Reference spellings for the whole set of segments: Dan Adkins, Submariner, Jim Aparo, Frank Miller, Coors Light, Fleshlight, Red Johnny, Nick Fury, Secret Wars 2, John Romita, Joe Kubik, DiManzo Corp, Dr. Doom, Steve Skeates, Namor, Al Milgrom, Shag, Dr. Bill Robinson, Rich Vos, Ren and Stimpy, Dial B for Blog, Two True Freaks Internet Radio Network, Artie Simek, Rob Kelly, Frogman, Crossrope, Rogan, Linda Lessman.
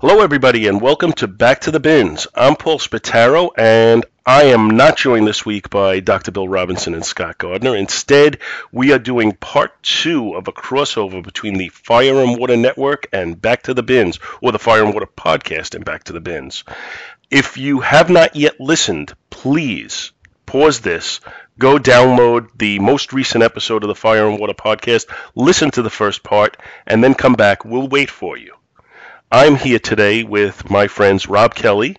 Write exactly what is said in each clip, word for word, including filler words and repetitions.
Hello, everybody, and welcome to Back to the Bins. I'm Paul Spataro, and I am not joined this week by Doctor Bill Robinson and Scott Gardner. Instead, we are doing part two of a crossover between the Fire and Water Network and Back to the Bins, or the Fire and Water Podcast and Back to the Bins. If you have not yet listened, please pause this, go download the most recent episode of the Fire and Water Podcast, listen to the first part, and then come back. We'll wait for you. I'm here today with my friends Rob Kelly.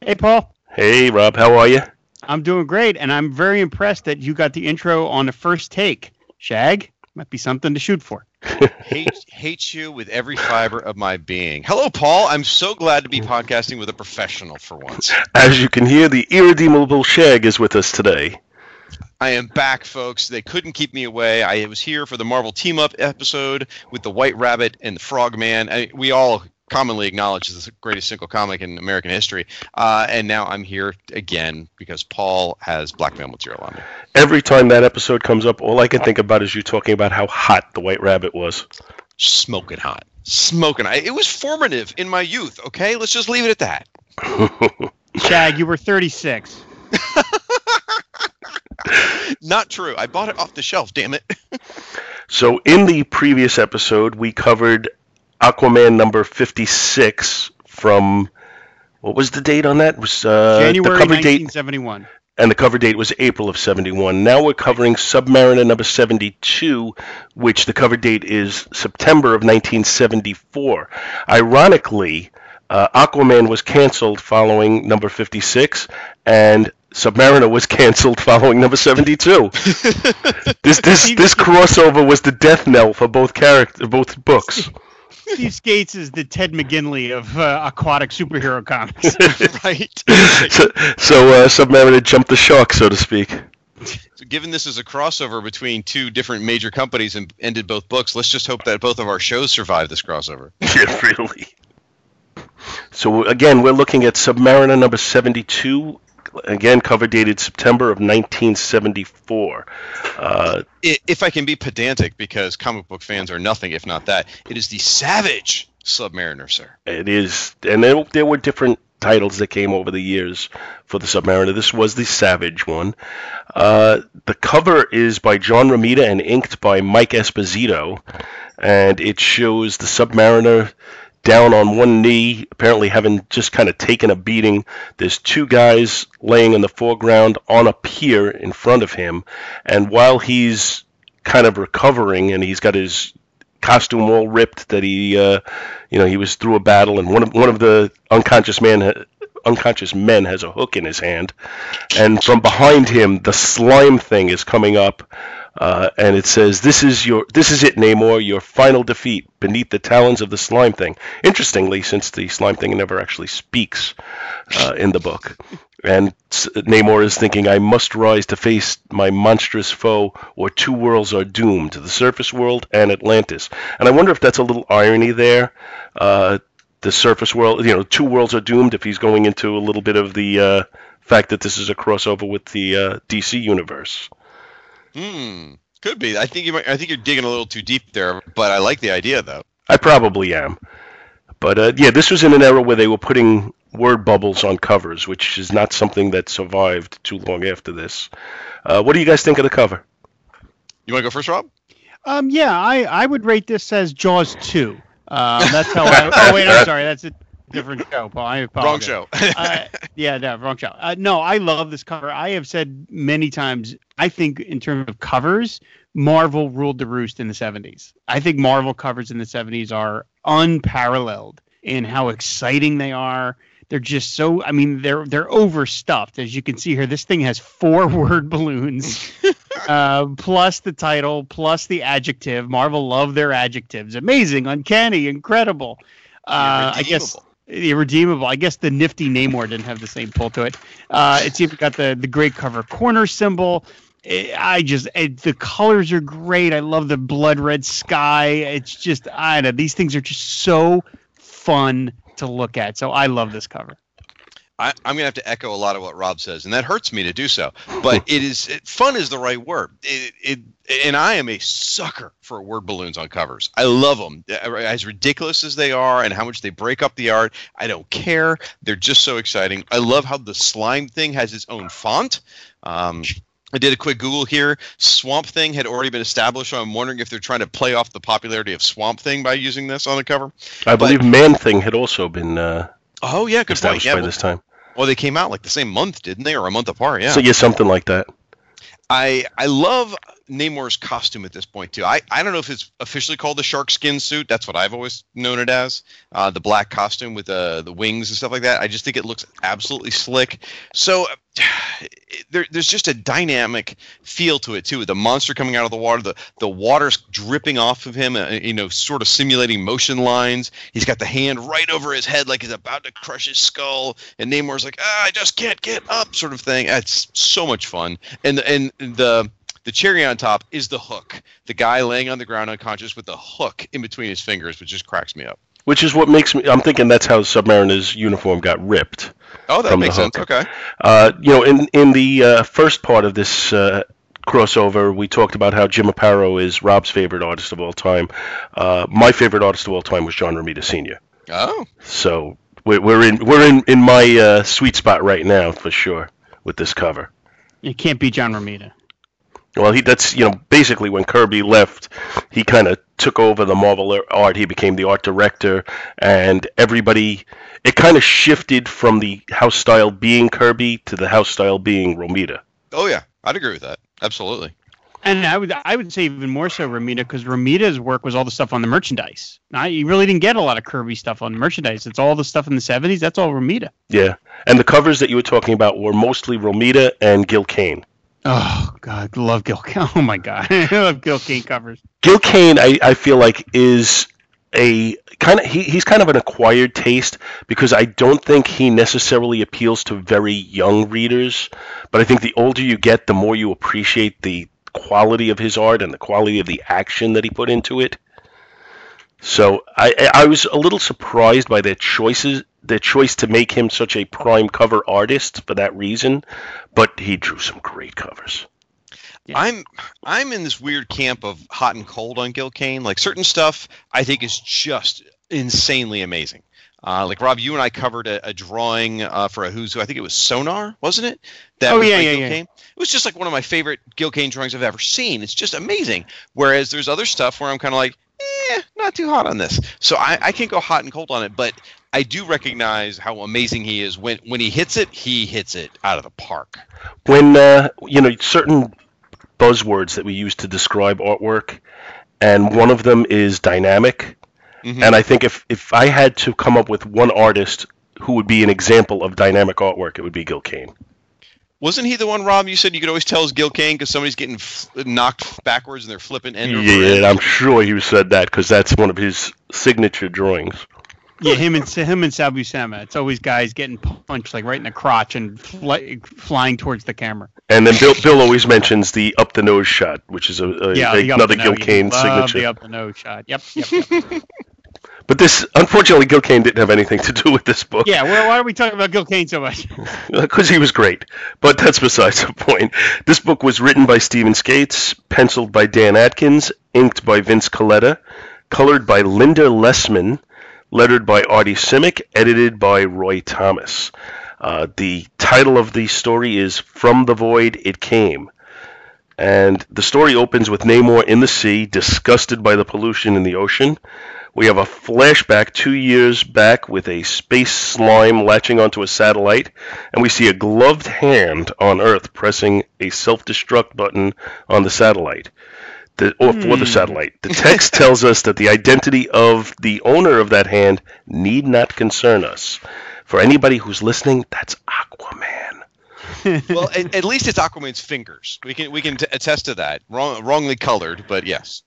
Hey, Paul. Hey, Rob. How are you? I'm doing great, and I'm very impressed that you got the intro on the first take. Shag, might be something to shoot for. Hate, hate you with every fiber of my being. Hello, Paul. I'm so glad to be podcasting with a professional for once. As you can hear, the irredeemable Shag is with us today. I am back, folks. They couldn't keep me away. I was here for the Marvel Team-Up episode with the White Rabbit and the Frogman. I, we all... commonly acknowledged as the greatest single comic in American history. Uh, and now I'm here again because Paul has blackmail material on me. Every time that episode comes up, all I can think about is you talking about how hot the White Rabbit was. Smoking hot. Smoking hot. It was formative in my youth, okay? Let's just leave it at that. Shag, you were thirty-six. Not true. I bought it off the shelf, damn it. So in the previous episode, we covered Aquaman number fifty-six from, what was the date on that? It was uh, January the cover nineteen seventy-one. Date, and the cover date was April of seventy-one. Now we're covering Submariner number seventy-two, which the cover date is September of nineteen seventy-four. Ironically, uh, Aquaman was canceled following number fifty-six, and Submariner was canceled following number seventy-two. this this this crossover was the death knell for both character, both books. Steve Skeates is the Ted McGinley of uh, aquatic superhero comics. Right. so so uh, Submariner jumped the shark, so to speak. So given this is a crossover between two different major companies and ended both books, let's just hope that both of our shows survive this crossover. Yeah, really. So, again, we're looking at Submariner number seventy-two. Again, cover dated September of nineteen seventy-four. Uh, if I can be pedantic, because comic book fans are nothing if not that, it is the savage Submariner, sir. It is. And there, there were different titles that came over the years for the Submariner. This was the savage one. Uh, the cover is by John Romita and inked by Mike Esposito. And it shows the Submariner down on one knee, apparently having just kind of taken a beating. There's two guys laying in the foreground on a pier in front of him. And while he's kind of recovering and he's got his costume all ripped that he, uh, you know, he was through a battle, and one of, one of the unconscious men, unconscious men has a hook in his hand. And from behind him, the slime thing is coming up. Uh, and it says, this is your, this is it, Namor, your final defeat beneath the talons of the slime thing. Interestingly, since the slime thing never actually speaks uh, in the book. And Namor is thinking, I must rise to face my monstrous foe, or two worlds are doomed, the surface world and Atlantis. And I wonder if that's a little irony there. Uh, the surface world, you know, two worlds are doomed, if he's going into a little bit of the uh, fact that this is a crossover with the uh, D C universe. Hmm, could be. I think you might. I think you're digging a little too deep there, but I like the idea, though. I probably am, but uh, yeah, this was in an era where they were putting word bubbles on covers, which is not something that survived too long after this. Uh, what do you guys think of the cover? You want to go first, Rob? Um, yeah, I, I would rate this as Jaws two. Um, that's how. I, oh wait, I'm sorry. That's it. Different show, Paul. I apologize. Wrong show. uh, yeah, no, wrong show. Uh, no, I love this cover. I have said many times, I think in terms of covers, Marvel ruled the roost in the seventies. I think Marvel covers in the seventies are unparalleled in how exciting they are. They're just so, I mean, they're they're overstuffed. As you can see here, this thing has four word balloons, uh, plus the title, plus the adjective. Marvel love their adjectives. Amazing, uncanny, incredible. Uh, I guess irredeemable. I guess the nifty Namor didn't have the same pull to it. Uh, it's even got the, the great cover corner symbol. I just it, the colors are great. I love the blood red sky. It's just I don't know. These things are just so fun to look at. So I love this cover. I, I'm gonna have to echo a lot of what Rob says, and that hurts me to do so. But it is it, fun is the right word. It, it and I am a sucker for word balloons on covers. I love them, as ridiculous as they are, and how much they break up the art. I don't care. They're just so exciting. I love how the slime thing has its own font. Um, I did a quick Google here. Swamp Thing had already been established, so I'm wondering if they're trying to play off the popularity of Swamp Thing by using this on the cover. I but, believe Man Thing had also been uh, oh yeah, good established point. Yeah, by well, this time. Well, they came out like the same month, didn't they? Or a month apart, yeah. So yeah, something like that. I I love Namor's costume at this point, too. I, I don't know if it's officially called the shark skin suit. That's what I've always known it as, uh, the black costume with uh, the wings and stuff like that. I just think it looks absolutely slick. So it, there, there's just a dynamic feel to it, too. The monster coming out of the water, the, the water's dripping off of him, uh, you know, sort of simulating motion lines. He's got the hand right over his head like he's about to crush his skull. And Namor's like, ah, I just can't get up sort of thing. It's so much fun. And and the... The cherry on top is the hook. The guy laying on the ground unconscious with the hook in between his fingers, which just cracks me up. Which is what makes me... I'm thinking that's how Submariner's uniform got ripped. Oh, that makes sense. Okay. Uh, you know, in, in the uh, first part of this uh, crossover, we talked about how Jim Aparo is Rob's favorite artist of all time. Uh, my favorite artist of all time was John Romita Senior Oh. So we're, we're, in, we're in, in my uh, sweet spot right now, for sure, with this cover. It can't be John Romita. Well, he, that's, you know, basically when Kirby left, he kind of took over the Marvel art. He became the art director, and everybody, it kind of shifted from the house style being Kirby to the house style being Romita. Oh, yeah. I'd agree with that. Absolutely. And I would I would say even more so Romita, because Romita's work was all the stuff on the merchandise. Now, you really didn't get a lot of Kirby stuff on the merchandise. It's all the stuff in the seventies. That's all Romita. Yeah. And the covers that you were talking about were mostly Romita and Gil Kane. Oh, God, love Gil Kane. Oh, my God. I love Gil Kane covers. Gil Kane, I, I feel like, is a kind of, he, he's kind of an acquired taste, because I don't think he necessarily appeals to very young readers. But I think the older you get, the more you appreciate the quality of his art and the quality of the action that he put into it. So I, I was a little surprised by their choices, their choice to make him such a prime cover artist for that reason, but he drew some great covers. Yeah. I'm I'm in this weird camp of hot and cold on Gil Kane. Like, certain stuff I think is just insanely amazing. Uh, like, Rob, you and I covered a, a drawing uh, for a Who's Who. I think it was Sonar, wasn't it? That oh, was yeah, by yeah, Gil yeah. Kane. It was just like one of my favorite Gil Kane drawings I've ever seen. It's just amazing. Whereas there's other stuff where I'm kind of like, eh, not too hot on this. So I, I can't go hot and cold on it, but I do recognize how amazing he is. When when he hits it, he hits it out of the park. When, uh, you know, certain buzzwords that we use to describe artwork, and one of them is dynamic. Mm-hmm. And I think if, if I had to come up with one artist who would be an example of dynamic artwork, it would be Gil Kane. Wasn't he the one, Rob, you said you could always tell is Gil Kane because somebody's getting f- knocked backwards and they're flipping end over end? Yeah, I'm sure you said that because that's one of his signature drawings. Yeah, him and him and Sal Buscema. It's always guys getting punched like right in the crotch and fly, flying towards the camera. And then Bill Bill always mentions the up the nose shot, which is a, a, yeah, a another Gil Kane signature. The up the nose shot. Yep. yep, yep. But this, unfortunately, Gil Kane didn't have anything to do with this book. Yeah, well, why are we talking about Gil Kane so much? Because he was great, but that's besides the point. This book was written by Steve Skeates, penciled by Dan Adkins, inked by Vince Colletta, colored by Linda Lessman, lettered by Artie Simek, edited by Roy Thomas. Uh, the title of the story is From the Void It Came. And the story opens with Namor in the sea, disgusted by the pollution in the ocean. We have a flashback two years back with a space slime latching onto a satellite, and we see a gloved hand on Earth pressing a self-destruct button on the satellite. the, or hmm. for the satellite. The text tells us that the identity of the owner of that hand need not concern us. For anybody who's listening, that's Aquaman. Well, at, at least it's Aquaman's fingers. We can we can t- attest to that. Wrong, wrongly colored, but yes.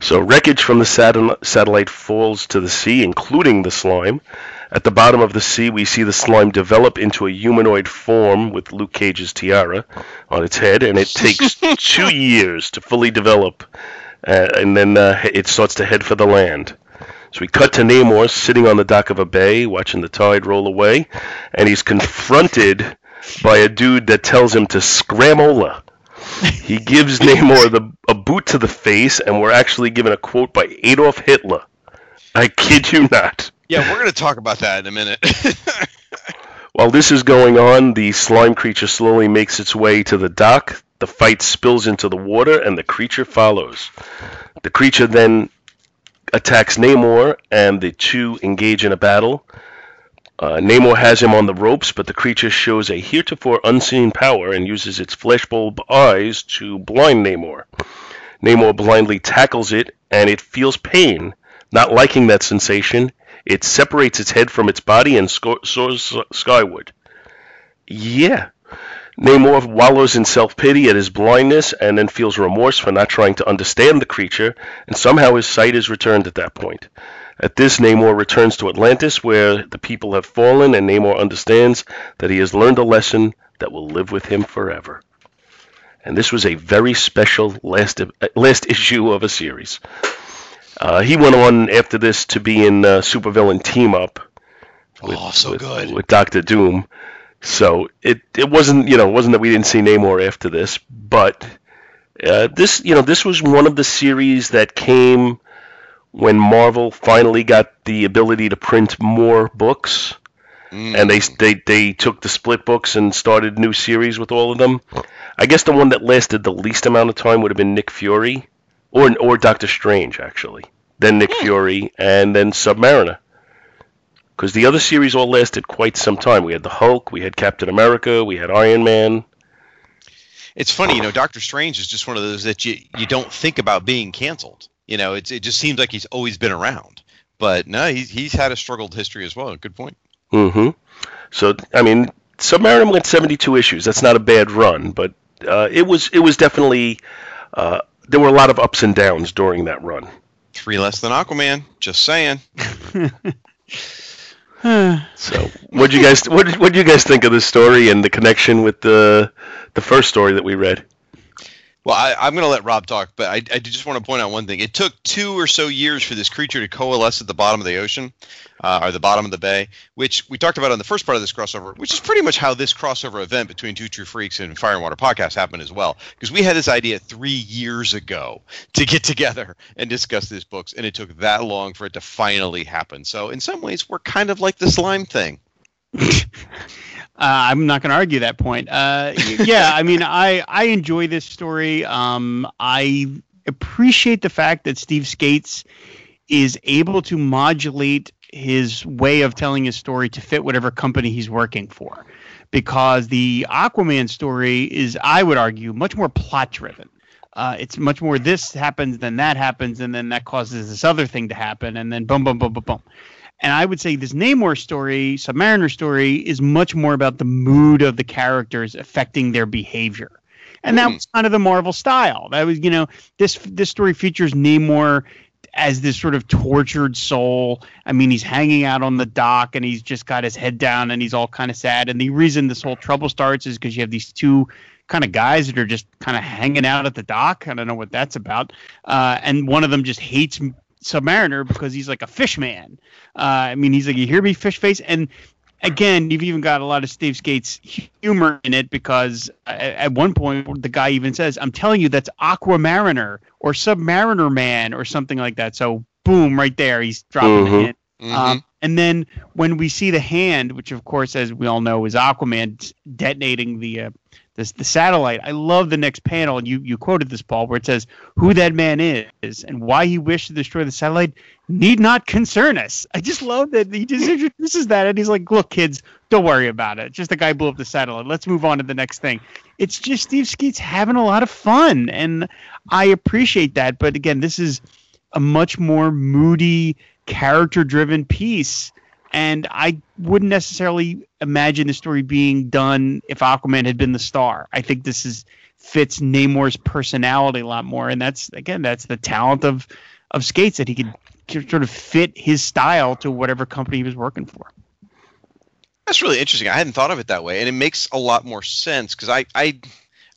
So wreckage from the sat- satellite falls to the sea, including the slime. At the bottom of the sea, we see the slime develop into a humanoid form with Luke Cage's tiara on its head, and it takes two years to fully develop, uh, and then uh, it starts to head for the land. So we cut to Namor sitting on the dock of a bay, watching the tide roll away, and he's confronted by a dude that tells him to scramola. He gives Namor the, a boot to the face, and we're actually given a quote by Adolf Hitler. I kid you not. Yeah, we're going to talk about that in a minute. While this is going on, the slime creature slowly makes its way to the dock. The fight spills into the water, and the creature follows. The creature then attacks Namor, and the two engage in a battle. Uh, Namor has him on the ropes, but the creature shows a heretofore unseen power and uses its fleshbulb eyes to blind Namor. Namor blindly tackles it, and it feels pain. Not liking that sensation, it separates its head from its body and sco- soars skyward. Yeah. Namor wallows in self-pity at his blindness and then feels remorse for not trying to understand the creature, and somehow his sight is returned at that point. At this, Namor returns to Atlantis, where the people have fallen, and Namor understands that he has learned a lesson that will live with him forever. And this was a very special last last issue of a series. Uh, he went on after this to be in uh, Supervillain Team-Up with, oh, so with, good. with Doctor Doom. So it, it wasn't, you know, it wasn't that we didn't see Namor after this, but uh, this, you know, this was one of the series that came when Marvel finally got the ability to print more books, mm. and they, they they took the split books and started new series with all of them. I guess the one that lasted the least amount of time would have been Nick Fury, or or Doctor Strange, actually. Then Nick mm. Fury, and then Submariner. Because the other series all lasted quite some time. We had the Hulk, we had Captain America, we had Iron Man. It's funny, you know, Doctor Strange is just one of those that you, you don't think about being canceled. You know, it's, it just seems like he's always been around. But no, he's, he's had a struggled history as well. Good point. Mm-hmm. So, I mean, Submariner went seventy-two issues. That's not a bad run, but uh, it was it was definitely, uh, there were a lot of ups and downs during that run. Three less than Aquaman, just saying. So, what do you guys what what do you guys think of this story and the connection with the the first story that we read? Well, I, I'm going to let Rob talk, but I, I just want to point out one thing. It took two or so years for this creature to coalesce at the bottom of the ocean, uh, or the bottom of the bay, which we talked about on the first part of this crossover, which is pretty much how this crossover event between Two True Freaks and Fire and Water Podcast happened as well, because we had this idea three years ago to get together and discuss these books, and it took that long for it to finally happen. So in some ways, we're kind of like the slime thing. Uh, I'm not going to argue that point. Uh, yeah, I mean, I, I enjoy this story. Um, I appreciate the fact that Steve Skeates is able to modulate his way of telling his story to fit whatever company he's working for, because the Aquaman story is, I would argue, much more plot-driven. Uh, it's much more this happens, then that happens, and then that causes this other thing to happen, and then boom, boom, boom, boom, boom. And I would say this Namor story, Submariner story, is much more about the mood of the characters affecting their behavior. And that was kind of the Marvel style. That was, you know, this this story features Namor as this sort of tortured soul. I mean, he's hanging out on the dock and he's just got his head down and he's all kind of sad. And the reason this whole trouble starts is because you have these two kind of guys that are just kind of hanging out at the dock. I don't know what that's about. Uh, and one of them just hates Submariner because he's like a fish man. Uh, I mean, he's like, you hear me, fish face? And again, you've even got a lot of Steve Skeates humor in it, because at one point the guy even says, I'm telling you, that's Aquamariner or Submariner Man or something like that. So boom, right there, he's dropping mm-hmm. the hint. Mm-hmm. Um, and then when we see the hand, which of course, as we all know, is Aquaman detonating the uh, this the satellite. I love the next panel, and you you quoted this, Paul, where it says, "Who that man is and why he wished to destroy the satellite need not concern us." I just love that he just introduces that, and he's like, "Look, kids, don't worry about it. Just the guy blew up the satellite. Let's move on to the next thing." It's just Steve Skeates having a lot of fun, and I appreciate that. But again, this is a much more moody, character-driven piece, and I wouldn't necessarily imagine the story being done if Aquaman had been the star. I think this is fits Namor's personality a lot more, and that's again that's the talent of of Skeates, that he could sort of fit his style to whatever company he was working for. That's really interesting. I hadn't thought of it that way, and it makes a lot more sense, because I, I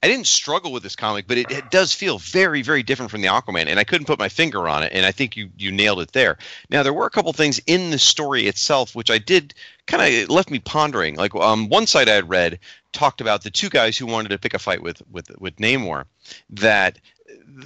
I didn't struggle with this comic, but it, it does feel very, very different from the Aquaman, and I couldn't put my finger on it, and I think you you nailed it there. Now, there were a couple things in the story itself which I did kind of left me pondering. Like um, one site I had read talked about the two guys who wanted to pick a fight with with, with Namor, that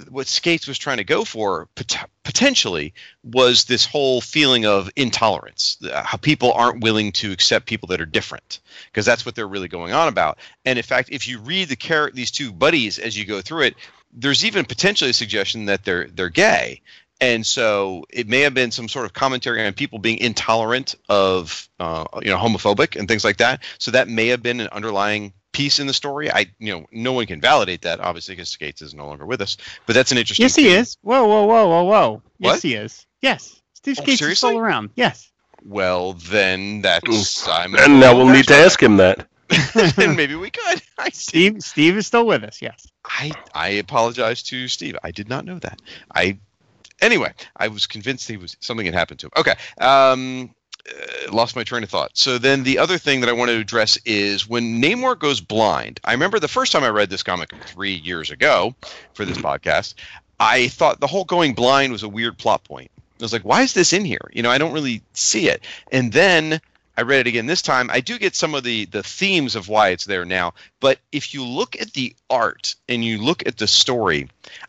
what Skeates was trying to go for pot- potentially was this whole feeling of intolerance, how people aren't willing to accept people that are different, because that's what they're really going on about. And in fact, if you read the char- these two buddies as you go through it, there's even potentially a suggestion that they're they're gay. And so it may have been some sort of commentary on people being intolerant of, uh, you know, homophobic and things like that. So that may have been an underlying piece in the story. I, you know, no one can validate that, obviously, because Skeates is no longer with us. But that's an interesting. Yes, he thing. is. Whoa, whoa, whoa, whoa, whoa. Yes, what? he is. Yes, Steve oh, Skeates is still around. Yes. Well, then that's. I'm and now we'll need to ask him that. And maybe we could. I Steve, Steve is still with us. Yes. I, I apologize to Steve. I did not know that. I. Anyway, I was convinced he was something had happened to him. Okay, um, uh, lost my train of thought. So then the other thing that I want to address is when Namor goes blind. I remember the first time I read this comic three years ago for this podcast, I thought the whole going blind was a weird plot point. I was like, why is this in here? You know, I don't really see it. And then I read it again this time. I do get some of the, the themes of why it's there now. But if you look at the art and you look at the story,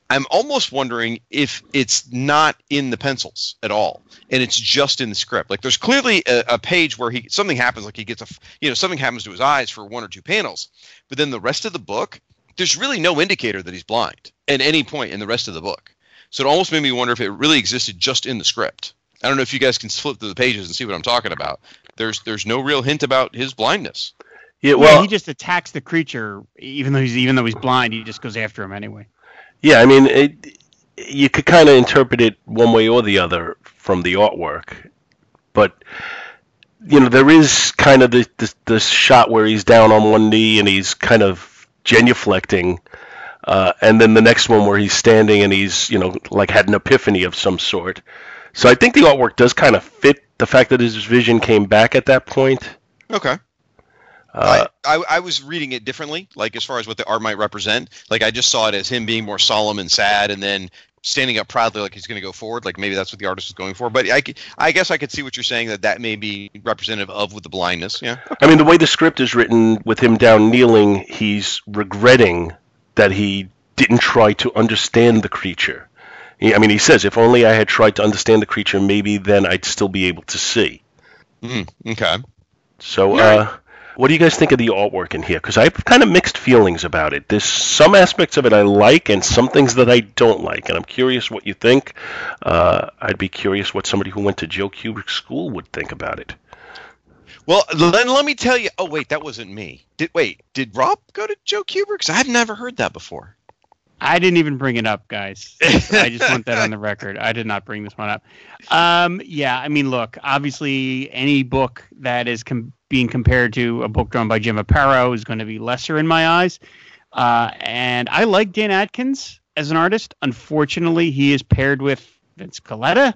I'm almost wondering if it's not in the pencils at all. And it's just in the script. Like there's clearly a, a page where he something happens, like he gets a, you know, something happens to his eyes for one or two panels. But then the rest of the book, there's really no indicator that he's blind at any point in the rest of the book. So it almost made me wonder if it really existed just in the script. I don't know if you guys can flip through the pages and see what I'm talking about. There's there's no real hint about his blindness. Yeah, well, yeah, he just attacks the creature, even though he's even though he's blind, he just goes after him anyway. Yeah, I mean, it, you could kind of interpret it one way or the other from the artwork, but you know, there is kind of this this, this shot where he's down on one knee and he's kind of genuflecting, uh, and then the next one where he's standing and he's, you know, like had an epiphany of some sort. So I think the artwork does kind of fit the fact that his vision came back at that point. Okay. Uh, I, I I was reading it differently, like as far as what the art might represent. Like I just saw it as him being more solemn and sad and then standing up proudly like he's going to go forward. Like maybe that's what the artist was going for. But I, I guess I could see what you're saying, that that may be representative of with the blindness. Yeah. I mean, the way the script is written with him down kneeling, he's regretting that he didn't try to understand the creature. I mean, he says, if only I had tried to understand the creature, maybe then I'd still be able to see. Mm, okay. So uh, what do you guys think of the artwork in here? Because I have kind of mixed feelings about it. There's some aspects of it I like and some things that I don't like. And I'm curious what you think. Uh, I'd be curious what somebody who went to Joe Kubik's school would think about it. Well, then let me tell you. Oh, wait, that wasn't me. Did Wait, did Rob go to Joe Kubik? Because I've never heard that before. I didn't even bring it up, guys. I just want that on the record. I did not bring this one up. Um, yeah, I mean, look, obviously any book that is com- being compared to a book drawn by Jim Aparo is going to be lesser in my eyes. Uh, and I like Dan Adkins as an artist. Unfortunately, he is paired with Vince Colletta.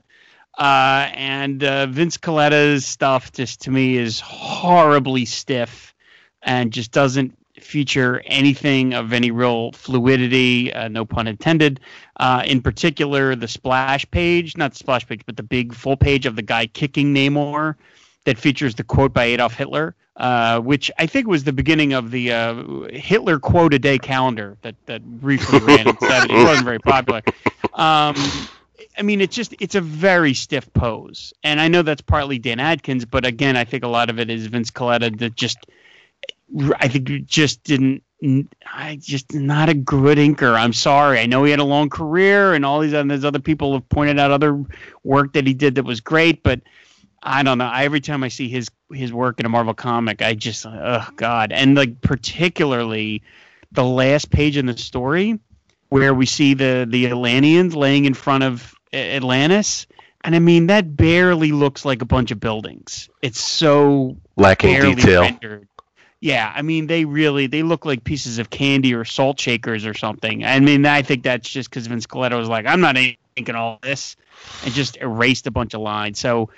Uh, and uh, Vince Colletta's stuff just to me is horribly stiff and just doesn't feature anything of any real fluidity, uh, no pun intended. Uh, in particular, the splash page, not the splash page, but the big full page of the guy kicking Namor that features the quote by Adolf Hitler, uh, which I think was the beginning of the uh, Hitler quote a day calendar that, that briefly ran in the seventies. It wasn't very popular. Um, I mean, it's just, it's a very stiff pose. And I know that's partly Dan Adkins, but again, I think a lot of it is Vince Colletta that just, I think just didn't, I just not a good inker. I'm sorry. I know he had a long career and all these other, there's other people have pointed out other work that he did that was great, but I don't know. I, every time I see his, his work in a Marvel comic, I just, oh God. And like particularly the last page in the story where we see the, the Atlanteans laying in front of Atlantis. And I mean, that barely looks like a bunch of buildings. It's so lacking detail. Rendered. Yeah, I mean, they really, they look like pieces of candy or salt shakers or something. I mean, I think that's just because Vince Colletta was like, I'm not inking all this, and just erased a bunch of lines. So,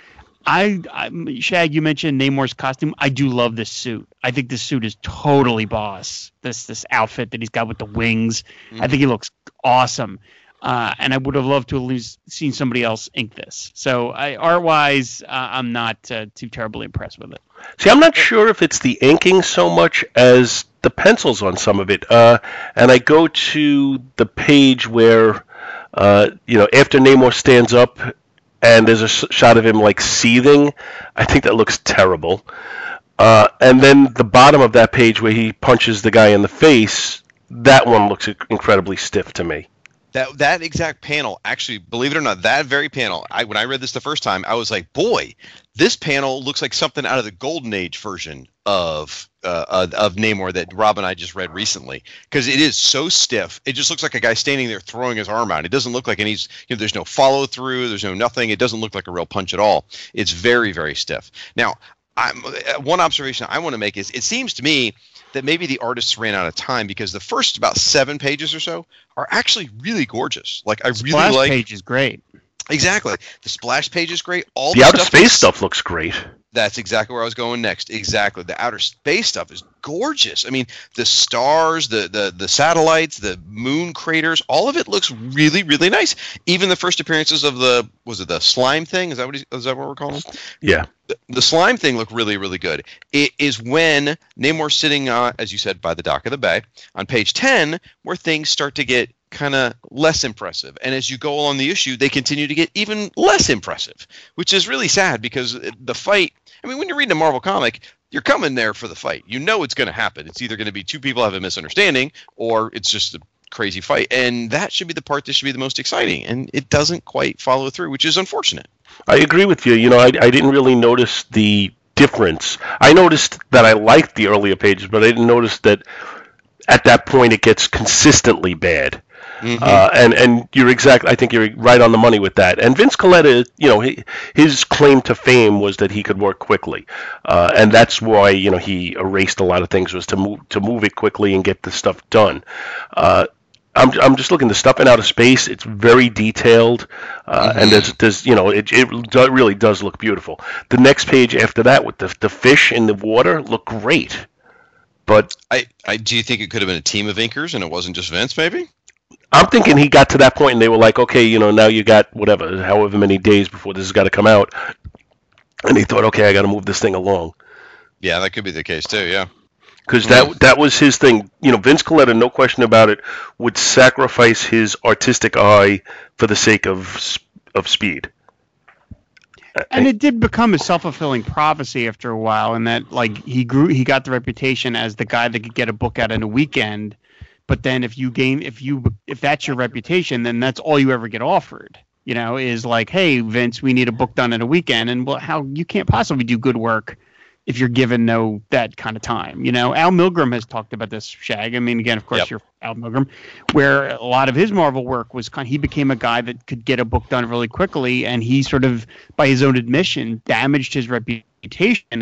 I, I Shag, you mentioned Namor's costume. I do love this suit. I think this suit is totally boss. This this outfit that he's got with the wings. Mm-hmm. I think he looks awesome. Uh, and I would have loved to have at least seen somebody else ink this. So I, art-wise, uh, I'm not uh, too terribly impressed with it. See, I'm not sure if it's the inking so much as the pencils on some of it. Uh, and I go to the page where, uh, you know, after Namor stands up and there's a sh- shot of him, like, seething. I think that looks terrible. Uh, and then the bottom of that page where he punches the guy in the face, that one looks incredibly stiff to me. That that exact panel, actually, believe it or not, that very panel, I, when I read this the first time, I was like, boy, this panel looks like something out of the Golden Age version of uh, of Namor that Rob and I just read recently. Because it is so stiff. It just looks like a guy standing there throwing his arm out. It doesn't look like any, you know, there's no follow-through. There's no nothing. It doesn't look like a real punch at all. It's very, very stiff. Now, I'm, one observation I want to make is it seems to me that maybe the artists ran out of time because the first about seven pages or so are actually really gorgeous. Like I really like. Splash page is great. Exactly, the splash page is great. All the, the outer stuff space looks, stuff looks great. That's exactly where I was going next. Exactly, the outer space stuff is gorgeous. I mean, the stars, the the the satellites, the moon craters, all of it looks really, really nice. Even the first appearances of the was it the slime thing? Is that what he, is that what we're calling? Yeah. The slime thing looked really, really good. It is when Namor's sitting, uh, as you said, by the dock of the bay on page ten, where things start to get kind of less impressive. And as you go along the issue, they continue to get even less impressive, which is really sad because the fight, I mean, when you're reading a Marvel comic, you're coming there for the fight. You know it's going to happen. It's either going to be two people have a misunderstanding or it's just a crazy fight. And that should be the part that should be the most exciting. And it doesn't quite follow through, which is unfortunate. I agree with you. You know, I, I didn't really notice the difference. I noticed that I liked the earlier pages, but I didn't notice that at that point it gets consistently bad. Mm-hmm. Uh, and and you're exactly. I think you're right on the money with that. And Vince Colletta, you know, he, his claim to fame was that he could work quickly, uh, and that's why you know he erased a lot of things was to move to move it quickly and get the stuff done. Uh, I'm I'm just looking the stuff in outer space. It's very detailed, uh, mm-hmm. and there's there's you know it it do, really does look beautiful. The next page after that with the the fish in the water look great, but I, I do you think it could have been a team of inkers and it wasn't just Vince maybe? I'm thinking he got to that point and they were like, okay, you know, now you got whatever, however many days before this has got to come out. And he thought, okay, I got to move this thing along. Yeah, that could be the case too, yeah. Because mm-hmm. that that was his thing. You know, Vince Colletta, no question about it, would sacrifice his artistic eye for the sake of of speed. And I, it did become a self-fulfilling prophecy after a while in that, like, he grew, he got the reputation as the guy that could get a book out in a weekend. But then if you gain, if you, if that's your reputation, then that's all you ever get offered, you know, is like, hey, Vince, we need a book done in a weekend. And well, how you can't possibly do good work if you're given no, that kind of time, you know, Al Milgrom has talked about this, Shag. I mean, again, of course, yep. You're Al Milgrom, where a lot of his Marvel work was kind of, he became a guy that could get a book done really quickly. And he sort of, by his own admission, damaged his reputation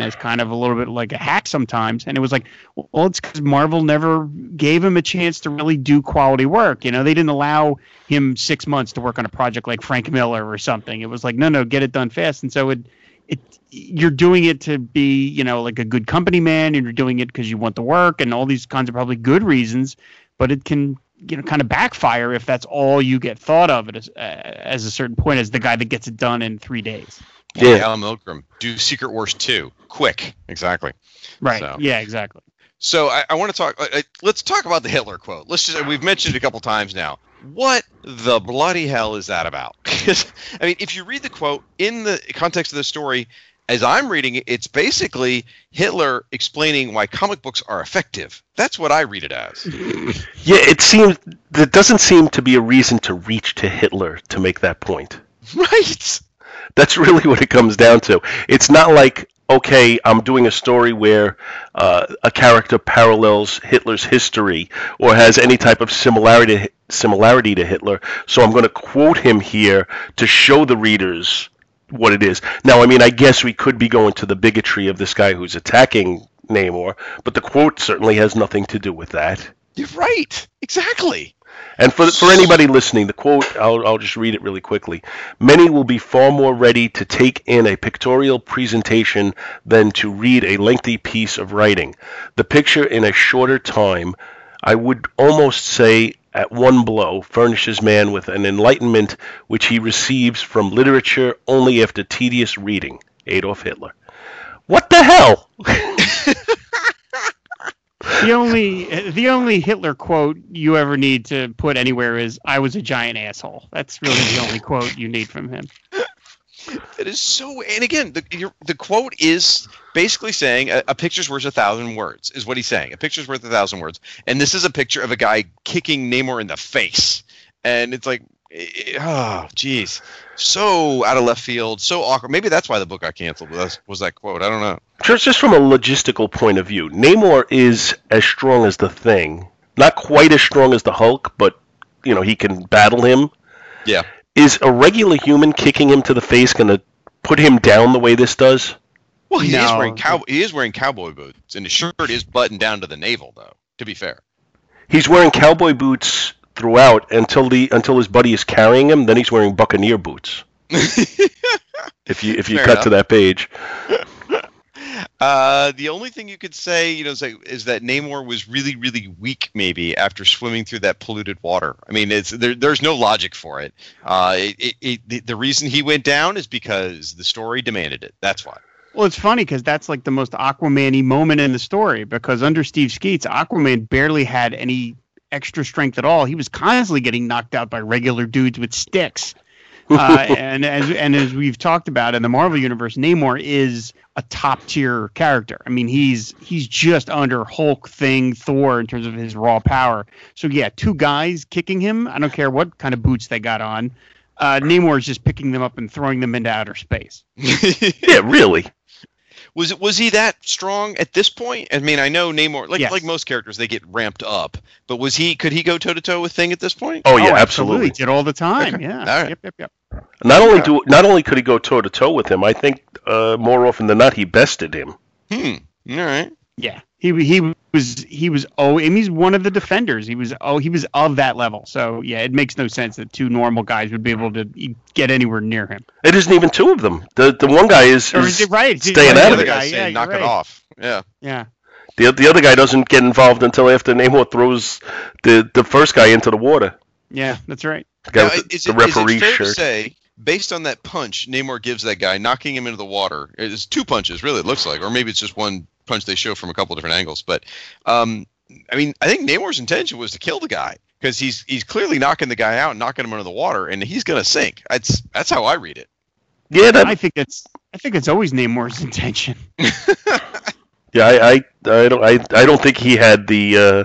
as kind of a little bit like a hack sometimes. And it was like, well, it's because Marvel never gave him a chance to really do quality work. You know, they didn't allow him six months to work on a project like Frank Miller or something. It was like, no, no, get it done fast. And so it, It, you're doing it to be, you know, like a good company man, and you're doing it because you want the work and all these kinds of probably good reasons, but it can, you know, kind of backfire if that's all you get thought of as, uh, as a certain point as the guy that gets it done in three days. Yeah, yeah. Al Milgrom, do Secret Wars two, quick. Exactly. Right. So. Yeah, exactly. So I, I want to talk, uh, let's talk about the Hitler quote. Let's just, we've mentioned it a couple times now. What the bloody hell is that about? because, I mean, if you read the quote in the context of the story, as I'm reading it, it's basically Hitler explaining why comic books are effective. That's what I read it as. Yeah, it seems there doesn't seem to be a reason to reach to Hitler to make that point. Right. That's really what it comes down to. It's not like, okay, I'm doing a story where uh, a character parallels Hitler's history or has any type of similarity similarity to Hitler, so I'm going to quote him here to show the readers what it is. Now, I mean, I guess we could be going to the bigotry of this guy who's attacking Namor, but the quote certainly has nothing to do with that. You're right. Exactly. And for for anybody listening, the quote, I'll, I'll just read it really quickly. Many will be far more ready to take in a pictorial presentation than to read a lengthy piece of writing. The picture in a shorter time, I would almost say at one blow, furnishes man with an enlightenment which he receives from literature only after tedious reading. Adolf Hitler. What the hell? The only the only Hitler quote you ever need to put anywhere is, I was a giant asshole. That's really the only quote you need from him. It is so, and again, the your, the quote is basically saying a, a picture's worth a thousand words, is what he's saying. A picture's worth a thousand words. And this is a picture of a guy kicking Namor in the face. And it's like, oh, geez. So out of left field, so awkward. Maybe that's why the book got canceled was, was that quote. I don't know. Just from a logistical point of view, Namor is as strong as the Thing. Not quite as strong as the Hulk, but, you know, he can battle him. Yeah. Is a regular human kicking him to the face going to put him down the way this does? Well, he, no. is wearing cow- he is wearing cowboy boots, and his shirt is buttoned down to the navel, though, to be fair. He's wearing cowboy boots throughout until the until his buddy is carrying him. Then he's wearing buccaneer boots. if you if you fair cut enough. To that page. Uh, the only thing you could say, you know, is, like, is that Namor was really, really weak, maybe, after swimming through that polluted water. I mean, it's there, there's no logic for it. Uh, it, it, it the, the reason he went down is because the story demanded it. That's why. Well, it's funny because that's like the most Aquaman-y moment in the story, because under Steve Skeates, Aquaman barely had any extra strength at all. He was constantly getting knocked out by regular dudes with sticks. Uh, and as and as we've talked about in the Marvel Universe, Namor is a top-tier character. I mean, he's he's just under Hulk, Thing, Thor in terms of his raw power. So, yeah, two guys kicking him, I don't care what kind of boots they got on, uh, Namor is just picking them up and throwing them into outer space. Yeah, really. Was was he that strong at this point? I mean, I know Namor, like yes. like most characters, they get ramped up. But was he? Could he go toe to toe with Thing at this point? Oh yeah, oh, absolutely. absolutely. He did all the time. Okay. Yeah. All right. Yep. Yep. Yep. Not only do not only could he go toe to toe with him, I think uh, more often than not he bested him. Hmm. All right. Yeah. He he was he was oh, and he's one of the defenders. He was oh, he was of that level. So yeah, it makes no sense that two normal guys would be able to get anywhere near him. It isn't even two of them. The the one guy is, is, is right. staying right. out of it. Guy, yeah, knock right. it off. Yeah. Yeah. The the other guy doesn't get involved until after Namor throws the, the first guy into the water. Yeah, that's right. The guy now, with the, is it, the referee is it fair shirt. To say, based on that punch Namor gives that guy, knocking him into the water. It's two punches, really. It looks like, or maybe it's just one punch they show from a couple of different angles. But um, I mean, I think Namor's intention was to kill the guy because he's he's clearly knocking the guy out, and knocking him under the water, and he's gonna sink. That's that's how I read it. Yeah, that... I think it's I think it's always Namor's intention. Yeah, I, I, I don't, I, I don't think he had the, uh,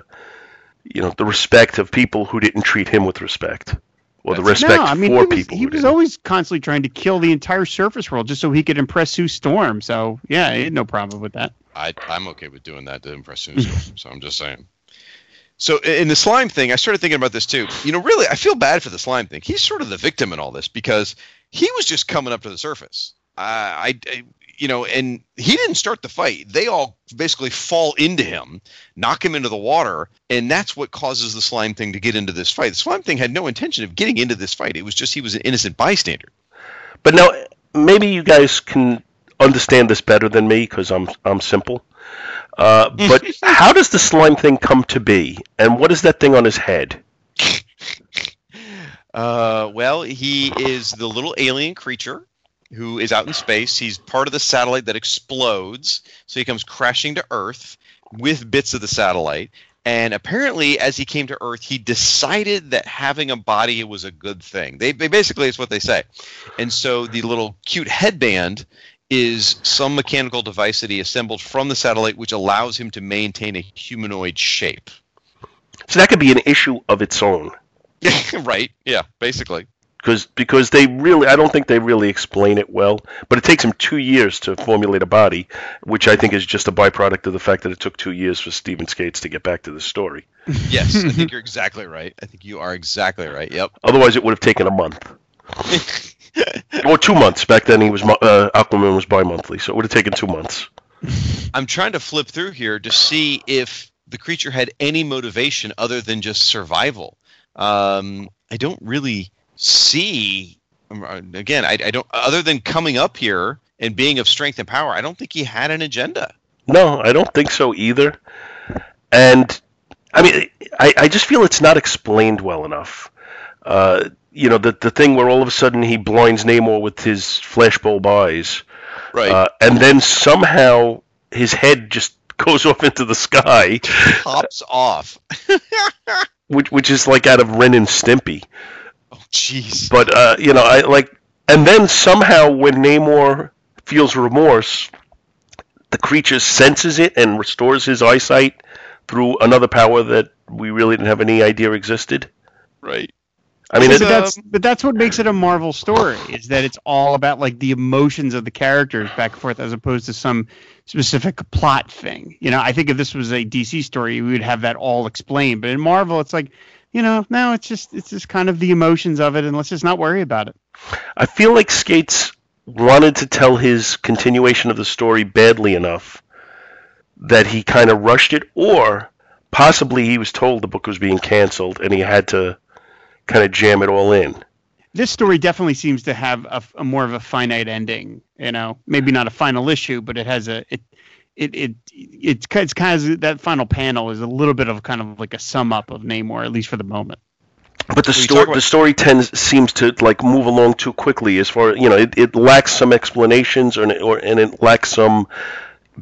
you know, the respect of people who didn't treat him with respect, or the That's, respect no, I mean, for he was, people. He was didn't. always constantly trying to kill the entire surface world just so he could impress Sue Storm. So yeah, I had no problem with that. I, I'm okay with doing that to impress Sue Storm. So I'm just saying. So in the slime thing, I started thinking about this too. You know, really, I feel bad for the slime thing. He's sort of the victim in all this because he was just coming up to the surface. Uh, I. I You know, and he didn't start the fight. They all basically fall into him, knock him into the water, and that's what causes the slime thing to get into this fight. The slime thing had no intention of getting into this fight. It was just he was an innocent bystander. But now, maybe you guys can understand this better than me because I'm I'm simple. Uh, but how does the slime thing come to be, and what is that thing on his head? Uh, well, he is the little alien creature who is out in space. He's part of the satellite that explodes, so he comes crashing to Earth with bits of the satellite, And apparently, as he came to Earth, he decided that having a body was a good thing. They, they basically, it's what they say. And so the little cute headband is some mechanical device that he assembled from the satellite, which allows him to maintain a humanoid shape. So that could be an issue of its own. Right, yeah, basically. Because because they really, I don't think they really explain it well, but it takes them two years to formulate a body, which I think is just a byproduct of the fact that it took two years for Stephen Skeates to get back to the story. Yes, I think you're exactly right. I think you are exactly right, yep. Otherwise it would have taken a month. Or two months. Back then he was uh, Aquaman was bi-monthly, so it would have taken two months. I'm trying to flip through here to see if the creature had any motivation other than just survival. Um, I don't really... see again I, I don't other than coming up here and being of strength and power, I don't think he had an agenda. No, I don't think so either. And I mean I, I just feel it's not explained well enough. Uh, you know, the the thing where all of a sudden he blinds Namor with his flashbulb eyes. Right. Uh, and then somehow his head just goes off into the sky. Pops off. which which is like out of Ren and Stimpy. Jeez. But, uh, you know, I like, and then somehow when Namor feels remorse, the creature senses it and restores his eyesight through another power that we really didn't have any idea existed. Right. I mean, but, it, that's, um, but that's what makes it a Marvel story, is that it's all about, like, the emotions of the characters back and forth as opposed to some specific plot thing. You know, I think if this was a D C story, we would have that all explained. But in Marvel, it's like, you know, no, it's just it's just kind of the emotions of it, and let's just not worry about it. I feel like Skeates wanted to tell his continuation of the story badly enough that he kind of rushed it, or possibly he was told the book was being canceled and he had to kind of jam it all in. This story definitely seems to have a, a more of a finite ending, you know, maybe not a final issue, but it has a... It, It it it's, it's kind of that final panel is a little bit of kind of like a sum up of Namor, at least for the moment. But the story about- the story tends seems to like move along too quickly. As far you know, it, it lacks some explanations or or and it lacks some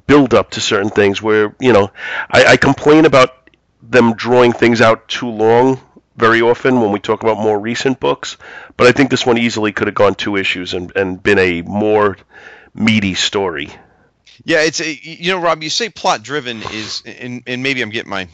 build up to certain things. Where you know, I, I complain about them drawing things out too long very often when we talk about more recent books. But I think this one easily could have gone two issues and, and been a more meaty story. Yeah, it's a, you know, Rob, you say plot driven is, and, and maybe I'm getting my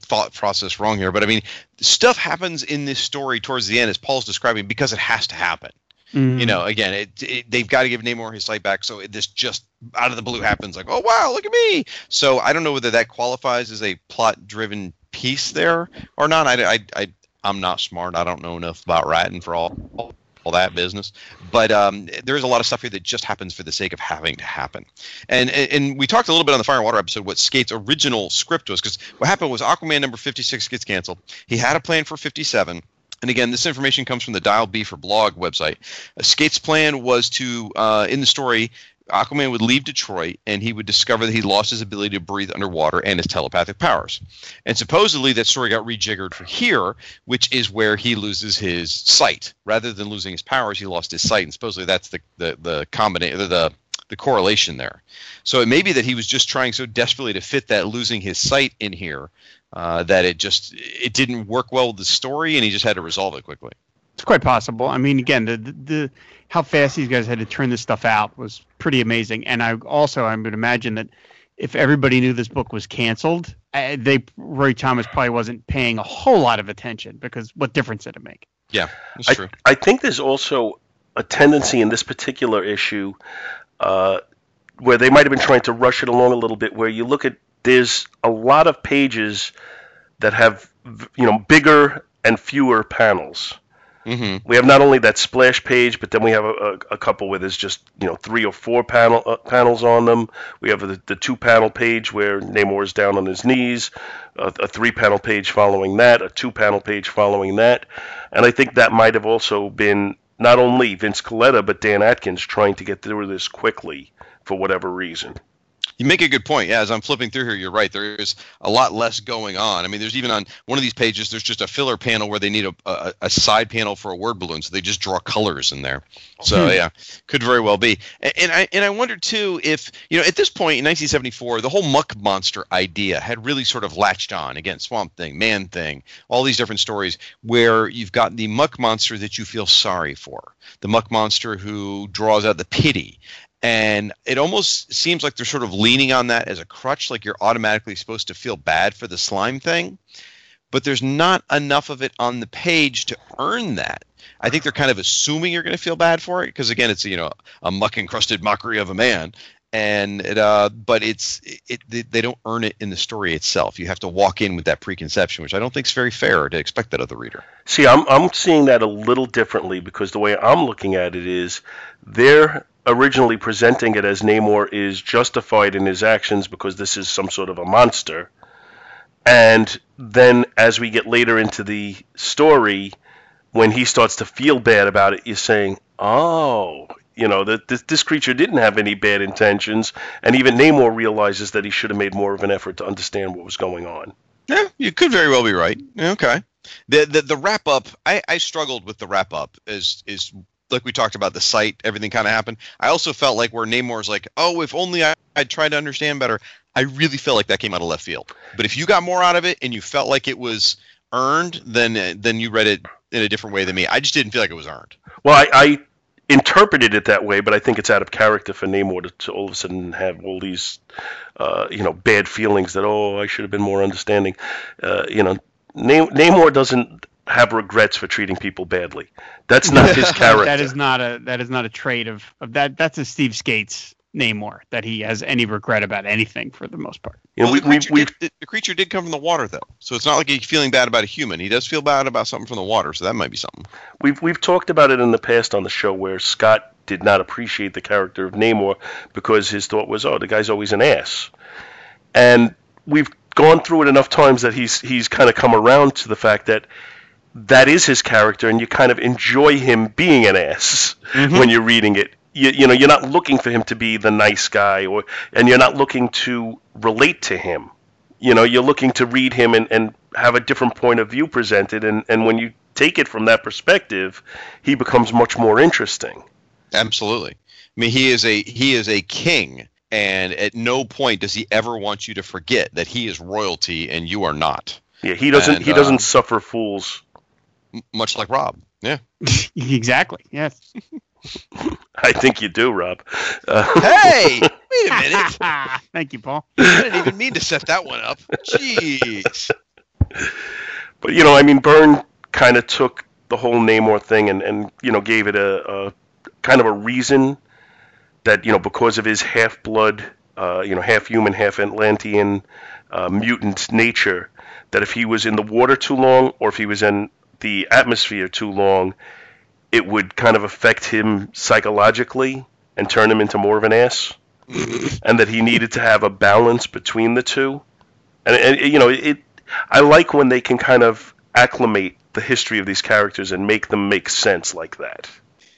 thought process wrong here, but I mean, stuff happens in this story towards the end, as Paul's describing, because it has to happen. Mm-hmm. You know, again, it, it, they've got to give Namor his sight back, so it, this just out of the blue happens, like, oh, wow, look at me. So I don't know whether that qualifies as a plot driven piece there or not. I, I, I, I'm not smart. I don't know enough about writing for all, all all that business, but um, there is a lot of stuff here that just happens for the sake of having to happen. And and we talked a little bit on the Fire and Water episode what Skeates' original script was, because what happened was Aquaman number fifty-six gets canceled. He had a plan for fifty-seven, and again, this information comes from the Dial B for Blog website. Skeates' plan was to, uh, in the story, Aquaman would leave Detroit, and he would discover that he lost his ability to breathe underwater and his telepathic powers. And supposedly that story got rejiggered for here, which is where he loses his sight. Rather than losing his powers, he lost his sight, and supposedly that's the the the combination, the the correlation there. So it may be that he was just trying so desperately to fit that losing his sight in here uh, that it just it didn't work well with the story, and he just had to resolve it quickly. It's quite possible. I mean, again, the, the the how fast these guys had to turn this stuff out was pretty amazing. And I also, I would imagine that if everybody knew this book was canceled, I, they Roy Thomas probably wasn't paying a whole lot of attention, because what difference did it make? Yeah, that's I, true. I think there's also a tendency in this particular issue uh, where they might have been trying to rush it along a little bit, where you look at there's a lot of pages that have, you know, bigger and fewer panels. Mm-hmm. We have not only that splash page, but then we have a, a, a couple where there's just, you know, three or four panel uh, panels on them. We have the, the two-panel page where Namor is down on his knees, uh, a three-panel page following that, a two-panel page following that. And I think that might have also been not only Vince Colletta, but Dan Adkins trying to get through this quickly for whatever reason. You make a good point. Yeah, as I'm flipping through here, you're right. There is a lot less going on. I mean, there's even on one of these pages, there's just a filler panel where they need a, a, a side panel for a word balloon, so they just draw colors in there. So, yeah, could very well be. And, and I and I wonder, too, if, you know, at this point in nineteen seventy-four, the whole muck monster idea had really sort of latched on. Again, Swamp Thing, Man Thing, all these different stories where you've got the muck monster that you feel sorry for, the muck monster who draws out the pity. And it almost seems like they're sort of leaning on that as a crutch, like you're automatically supposed to feel bad for the slime thing. But there's not enough of it on the page to earn that. I think they're kind of assuming you're going to feel bad for it because, again, it's, you know, a muck-encrusted mockery of a man. And it, uh, but it's it, it they don't earn it in the story itself. You have to walk in with that preconception, which I don't think is very fair to expect that of the reader. See, I'm I'm seeing that a little differently because the way I'm looking at it is they're originally presenting it as Namor is justified in his actions because this is some sort of a monster. And then as we get later into the story, when he starts to feel bad about it, you're saying, oh, you know, that this, this creature didn't have any bad intentions, and even Namor realizes that he should have made more of an effort to understand what was going on. Yeah, you could very well be right. Okay. The the, the wrap-up, I, I struggled with the wrap-up, is, is like we talked about the site, everything kind of happened. I also felt like where Namor's like, oh, if only I, I'd tried to understand better, I really felt like that came out of left field. But if you got more out of it and you felt like it was earned, then then you read it in a different way than me. I just didn't feel like it was earned. Well, I... I interpreted it that way, but I think it's out of character for Namor to, to all of a sudden have all these, uh, you know, bad feelings that, oh, I should have been more understanding. Uh, you know, Nam- Namor doesn't have regrets for treating people badly. That's not his character. That is not a that is not a trait of, of that. That's a Steve Skeates Namor, that he has any regret about anything for the most part. You know, well, we, the, creature we, did, the creature did come from the water, though, so it's not like he's feeling bad about a human. He does feel bad about something from the water, so that might be something. We've we've talked about it in the past on the show where Scott did not appreciate the character of Namor because his thought was, oh, the guy's always an ass. And we've gone through it enough times that he's he's kind of come around to the fact that that is his character, and you kind of enjoy him being an ass mm-hmm. when you're reading it. You, you know, you're not looking for him to be the nice guy, or and you're not looking to relate to him. You know, you're looking to read him and, and have a different point of view presented. And, and when you take it from that perspective, he becomes much more interesting. Absolutely. I mean, he is a he is a king, and at no point does he ever want you to forget that he is royalty and you are not. Yeah, he doesn't and, he doesn't uh, suffer fools. Much like Rob. Yeah. Exactly. Yes. I think you do, Rob. Uh, hey, wait a minute. Thank you, Paul. I didn't even mean to set that one up. Jeez. But, you know, I mean, Byrne kind of took the whole Namor thing and, and you know, gave it a, a kind of a reason that, you know, because of his half-blood, uh, you know, half-human, half-Atlantean uh, mutant nature, that if he was in the water too long or if he was in the atmosphere too long, it would kind of affect him psychologically and turn him into more of an ass, and that he needed to have a balance between the two. And, and you know, it. I like when they can kind of acclimate the history of these characters and make them make sense like that.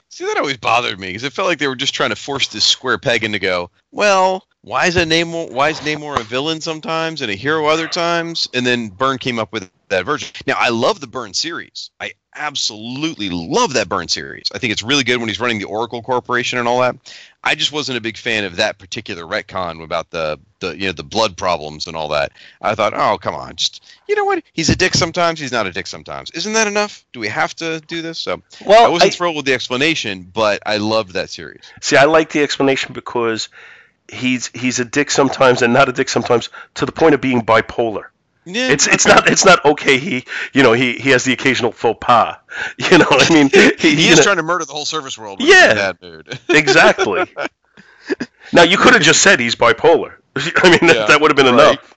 See, that always bothered me because it felt like they were just trying to force this square peg into go, well, why is a Namor, why is Namor a villain sometimes and a hero other times? And then Byrne came up with that version. Now, I love the Byrne series. I absolutely love that Byrne series. I think it's really good when he's running the Oracle Corporation and all that. I just wasn't a big fan of that particular retcon about the, the you know the blood problems and all that. I thought, oh, come on, just you know what? He's a dick sometimes. He's not a dick sometimes. Isn't that enough? Do we have to do this? So well, I wasn't I, thrilled with the explanation, but I loved that series. See, I like the explanation because he's he's a dick sometimes and not a dick sometimes to the point of being bipolar. Yeah, it's it's not it's not okay. He you know he, he has the occasional faux pas. You know I mean he, he, he is know. trying to murder the whole service world. When yeah, that dude. Exactly. Now you could have just said he's bipolar. I mean that, yeah, that would have been right. enough.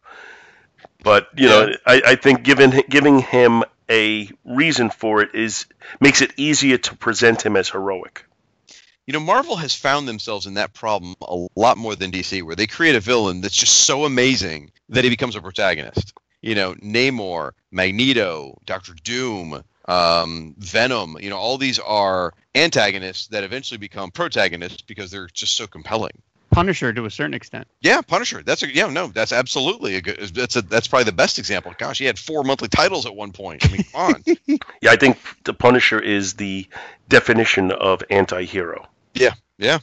But you yeah. know I, I think giving giving him a reason for it is makes it easier to present him as heroic. You know, Marvel has found themselves in that problem a lot more than D C, where they create a villain that's just so amazing that he becomes a protagonist. You know, Namor, Magneto, Doctor Doom, um, Venom, you know, all these are antagonists that eventually become protagonists because they're just so compelling. Punisher to a certain extent. Yeah, Punisher. That's a, yeah, no, that's absolutely a good. That's a, that's probably the best example. Gosh, he had four monthly titles at one point. I mean, come on. Yeah, I think the Punisher is the definition of anti-hero. Yeah, yeah.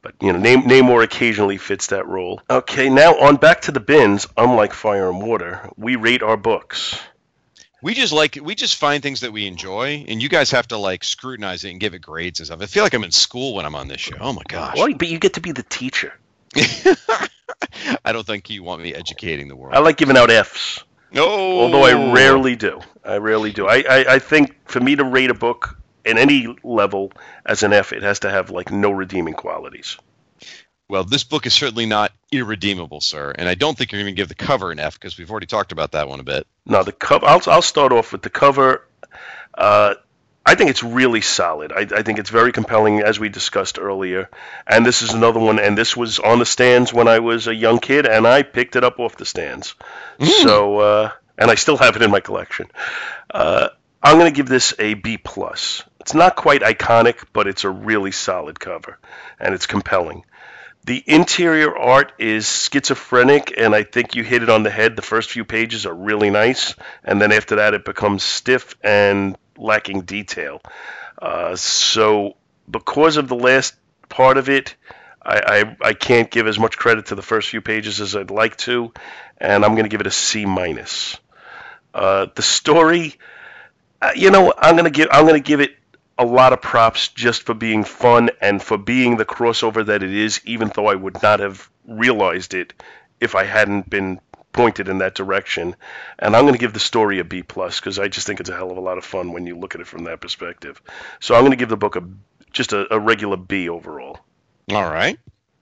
But you know, Nam- Namor occasionally fits that role. Okay, now on back to the bins. Unlike Fire and Water, we rate our books. We just like we just find things that we enjoy, and you guys have to like scrutinize it and give it grades and stuff. I feel like I'm in school when I'm on this show. Oh my gosh! Well, but you get to be the teacher. I don't think you want me educating the world. I like giving out F's. No, although I rarely do. I rarely do. I, I, I think for me to rate a book at any level as an F, it has to have like no redeeming qualities. Well, this book is certainly not irredeemable, sir, and I don't think you're going to give the cover an F because we've already talked about that one a bit. No, the cover. I'll I'll start off with the cover. Uh, I think it's really solid. I, I think it's very compelling, as we discussed earlier. And this is another one. And this was on the stands when I was a young kid, and I picked it up off the stands. Mm. So, uh, and I still have it in my collection. Uh, I'm going to give this a B plus. It's not quite iconic, but it's a really solid cover, and it's compelling. The interior art is schizophrenic, and I think you hit it on the head. The first few pages are really nice, and then after that it becomes stiff and lacking detail. Uh, so because of the last part of it, I, I, I can't give as much credit to the first few pages as I'd like to, and I'm going to give it a C minus. Uh, the story, you know, I'm going to give I'm going to give it a lot of props just for being fun and for being the crossover that it is, even though I would not have realized it if I hadn't been pointed in that direction. And I'm going to give the story a B plus, because I just think it's a hell of a lot of fun when you look at it from that perspective. So I'm going to give the book a just a, a regular B overall. All right.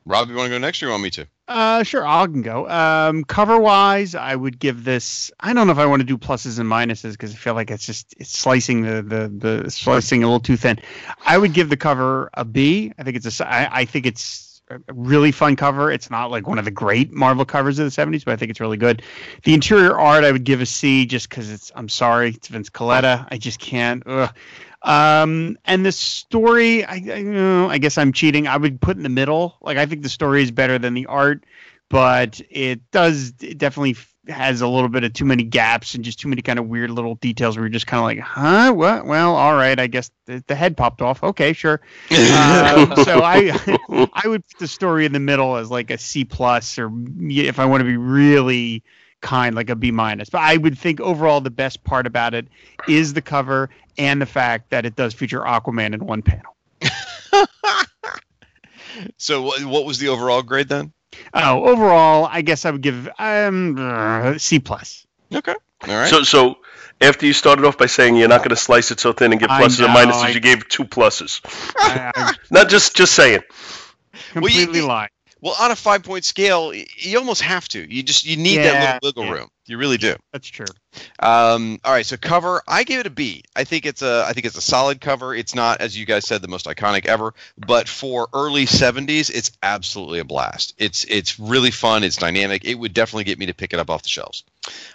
Rob, you want to go next or you want me to? Uh, sure, I can go. Um, cover-wise, I would give this... I don't know if I want to do pluses and minuses because I feel like it's just it's slicing the, the, the slicing a little too thin. I would give the cover a B. I think it's a, I, I think it's a really fun cover. It's not like one of the great Marvel covers of the seventies, but I think it's really good. The interior art, I would give a C just because it's... I'm sorry, it's Vince Colletta. I just can't... Ugh. Um, and the story, I, I, you know, I guess I'm cheating. I would put in the middle. Like, I think the story is better than the art, but it does it definitely has a little bit of too many gaps and just too many kind of weird little details where you're just kind of like, huh, what? Well, all right. I guess the, the head popped off. Okay, sure. um, so I, I would put the story in the middle as like a C plus, or if I want to be really kind, like a B minus. But I would think overall the best part about it is the cover and the fact that it does feature Aquaman in one panel. So what was the overall grade then? Oh, overall, I guess I would give um uh, C plus. Okay. All right. So so after you started off by saying you're not going to slice it so thin and give pluses know, and minuses, I, you gave two pluses. I, I, not just just saying. Completely well, you, lying. Well, on a five-point scale, you almost have to. You just you need yeah, that little wiggle yeah. room. You really do. That's true. Um, all right, so cover, I gave it a B. I think it's a I think it's a solid cover. It's not, as you guys said, the most iconic ever, but for early seventies, it's absolutely a blast. It's it's really fun. It's dynamic. It would definitely get me to pick it up off the shelves.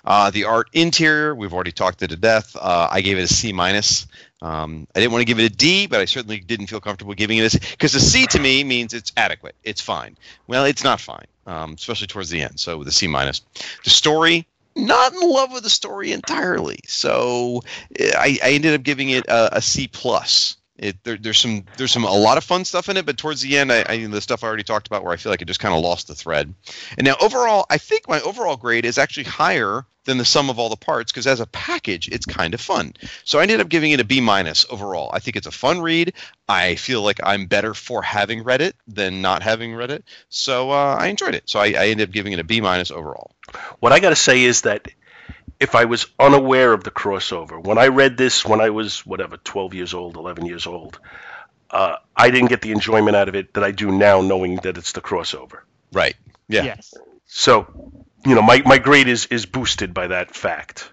Uh, the art interior, we've already talked it to death. Uh, I gave it a C minus. Um, I didn't want to give it a D, but I certainly didn't feel comfortable giving it a C, because a C to me means it's adequate. It's fine. Well, it's not fine, um, especially towards the end. So with a C minus. The story, not in love with the story entirely. So I, I ended up giving it a, a C plus. It, there, there's some there's some a lot of fun stuff in it, but towards the end, I, I the stuff I already talked about where I feel like it just kind of lost the thread. And now overall, I think my overall grade is actually higher than the sum of all the parts, because as a package, it's kind of fun. So I ended up giving it a B minus overall. I think it's a fun read. I feel like I'm better for having read it than not having read it. So uh, I enjoyed it. So I, I ended up giving it a B minus overall. What I got to say is that if I was unaware of the crossover, when I read this when I was, whatever, twelve years old, eleven years old, uh, I didn't get the enjoyment out of it that I do now knowing that it's the crossover. Right. Yeah. Yes. So, you know, my, my grade is, is boosted by that fact.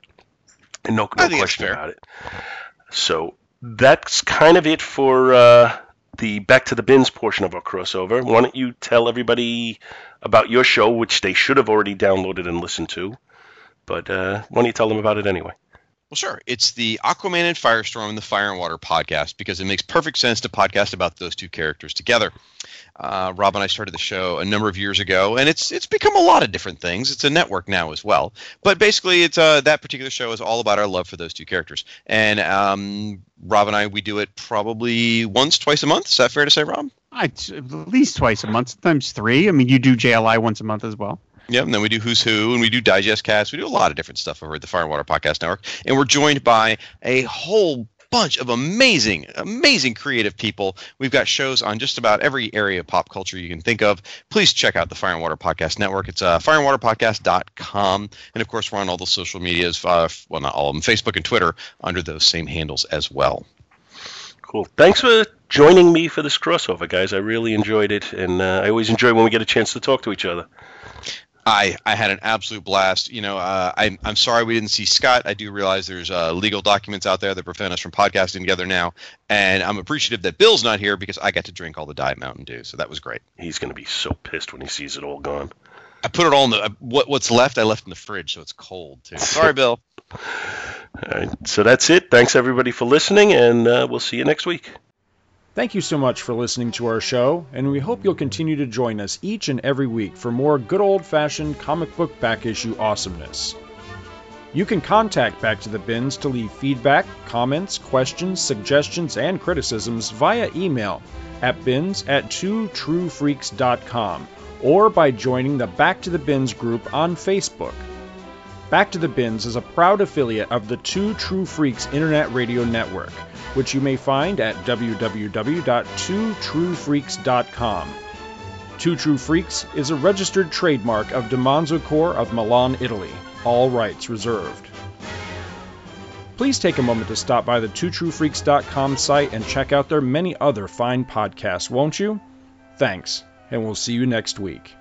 And no, no question about it. So that's kind of it for uh, the Back to the Bins portion of our crossover. Why don't you tell everybody about your show, which they should have already downloaded and listened to. But uh, why don't you tell them about it anyway? Well, sure. It's the Aquaman and Firestorm and the Fire and Water podcast, because it makes perfect sense to podcast about those two characters together. Uh, Rob and I started the show a number of years ago, and it's it's become a lot of different things. It's a network now as well. But basically, it's uh, that particular show is all about our love for those two characters. And um, Rob and I, we do it probably once, twice a month. Is that fair to say, Rob? At least twice a month, sometimes three. I mean, you do J L I once a month as well. Yeah, and then we do Who's Who, and we do Digest Cast. We do a lot of different stuff over at the Fire and Water Podcast Network. And we're joined by a whole bunch of amazing, amazing creative people. We've got shows on just about every area of pop culture you can think of. Please check out the Fire and Water Podcast Network. It's uh, fire and water podcast dot com. And, of course, we're on all the social medias, uh, well, not all of them, Facebook and Twitter, under those same handles as well. Cool. Thanks for joining me for this crossover, guys. I really enjoyed it, and uh, I always enjoy when we get a chance to talk to each other. I, I had an absolute blast. You know, uh, I'm, I'm sorry we didn't see Scott. I do realize there's uh, legal documents out there that prevent us from podcasting together now. And I'm appreciative that Bill's not here because I got to drink all the Diet Mountain Dew. So that was great. He's going to be so pissed when he sees it all gone. I put it all in the what, – what's left I left in the fridge, so it's cold too. Sorry, Bill. All right. So that's it. Thanks, everybody, for listening, and uh, we'll see you next week. Thank you so much for listening to our show, and we hope you'll continue to join us each and every week for more good old-fashioned comic book back issue awesomeness. You can contact Back to the Bins to leave feedback, comments, questions, suggestions, and criticisms via email at bins at two true freaks dot com or by joining the Back to the Bins group on Facebook. Back to the Bins is a proud affiliate of the Two True Freaks Internet Radio Network, which you may find at w w w dot two true freaks dot com. Two True Freaks is a registered trademark of DiManzo Corp of Milan, Italy. All rights reserved. Please take a moment to stop by the two true freaks dot com site and check out their many other fine podcasts, won't you? Thanks, and we'll see you next week.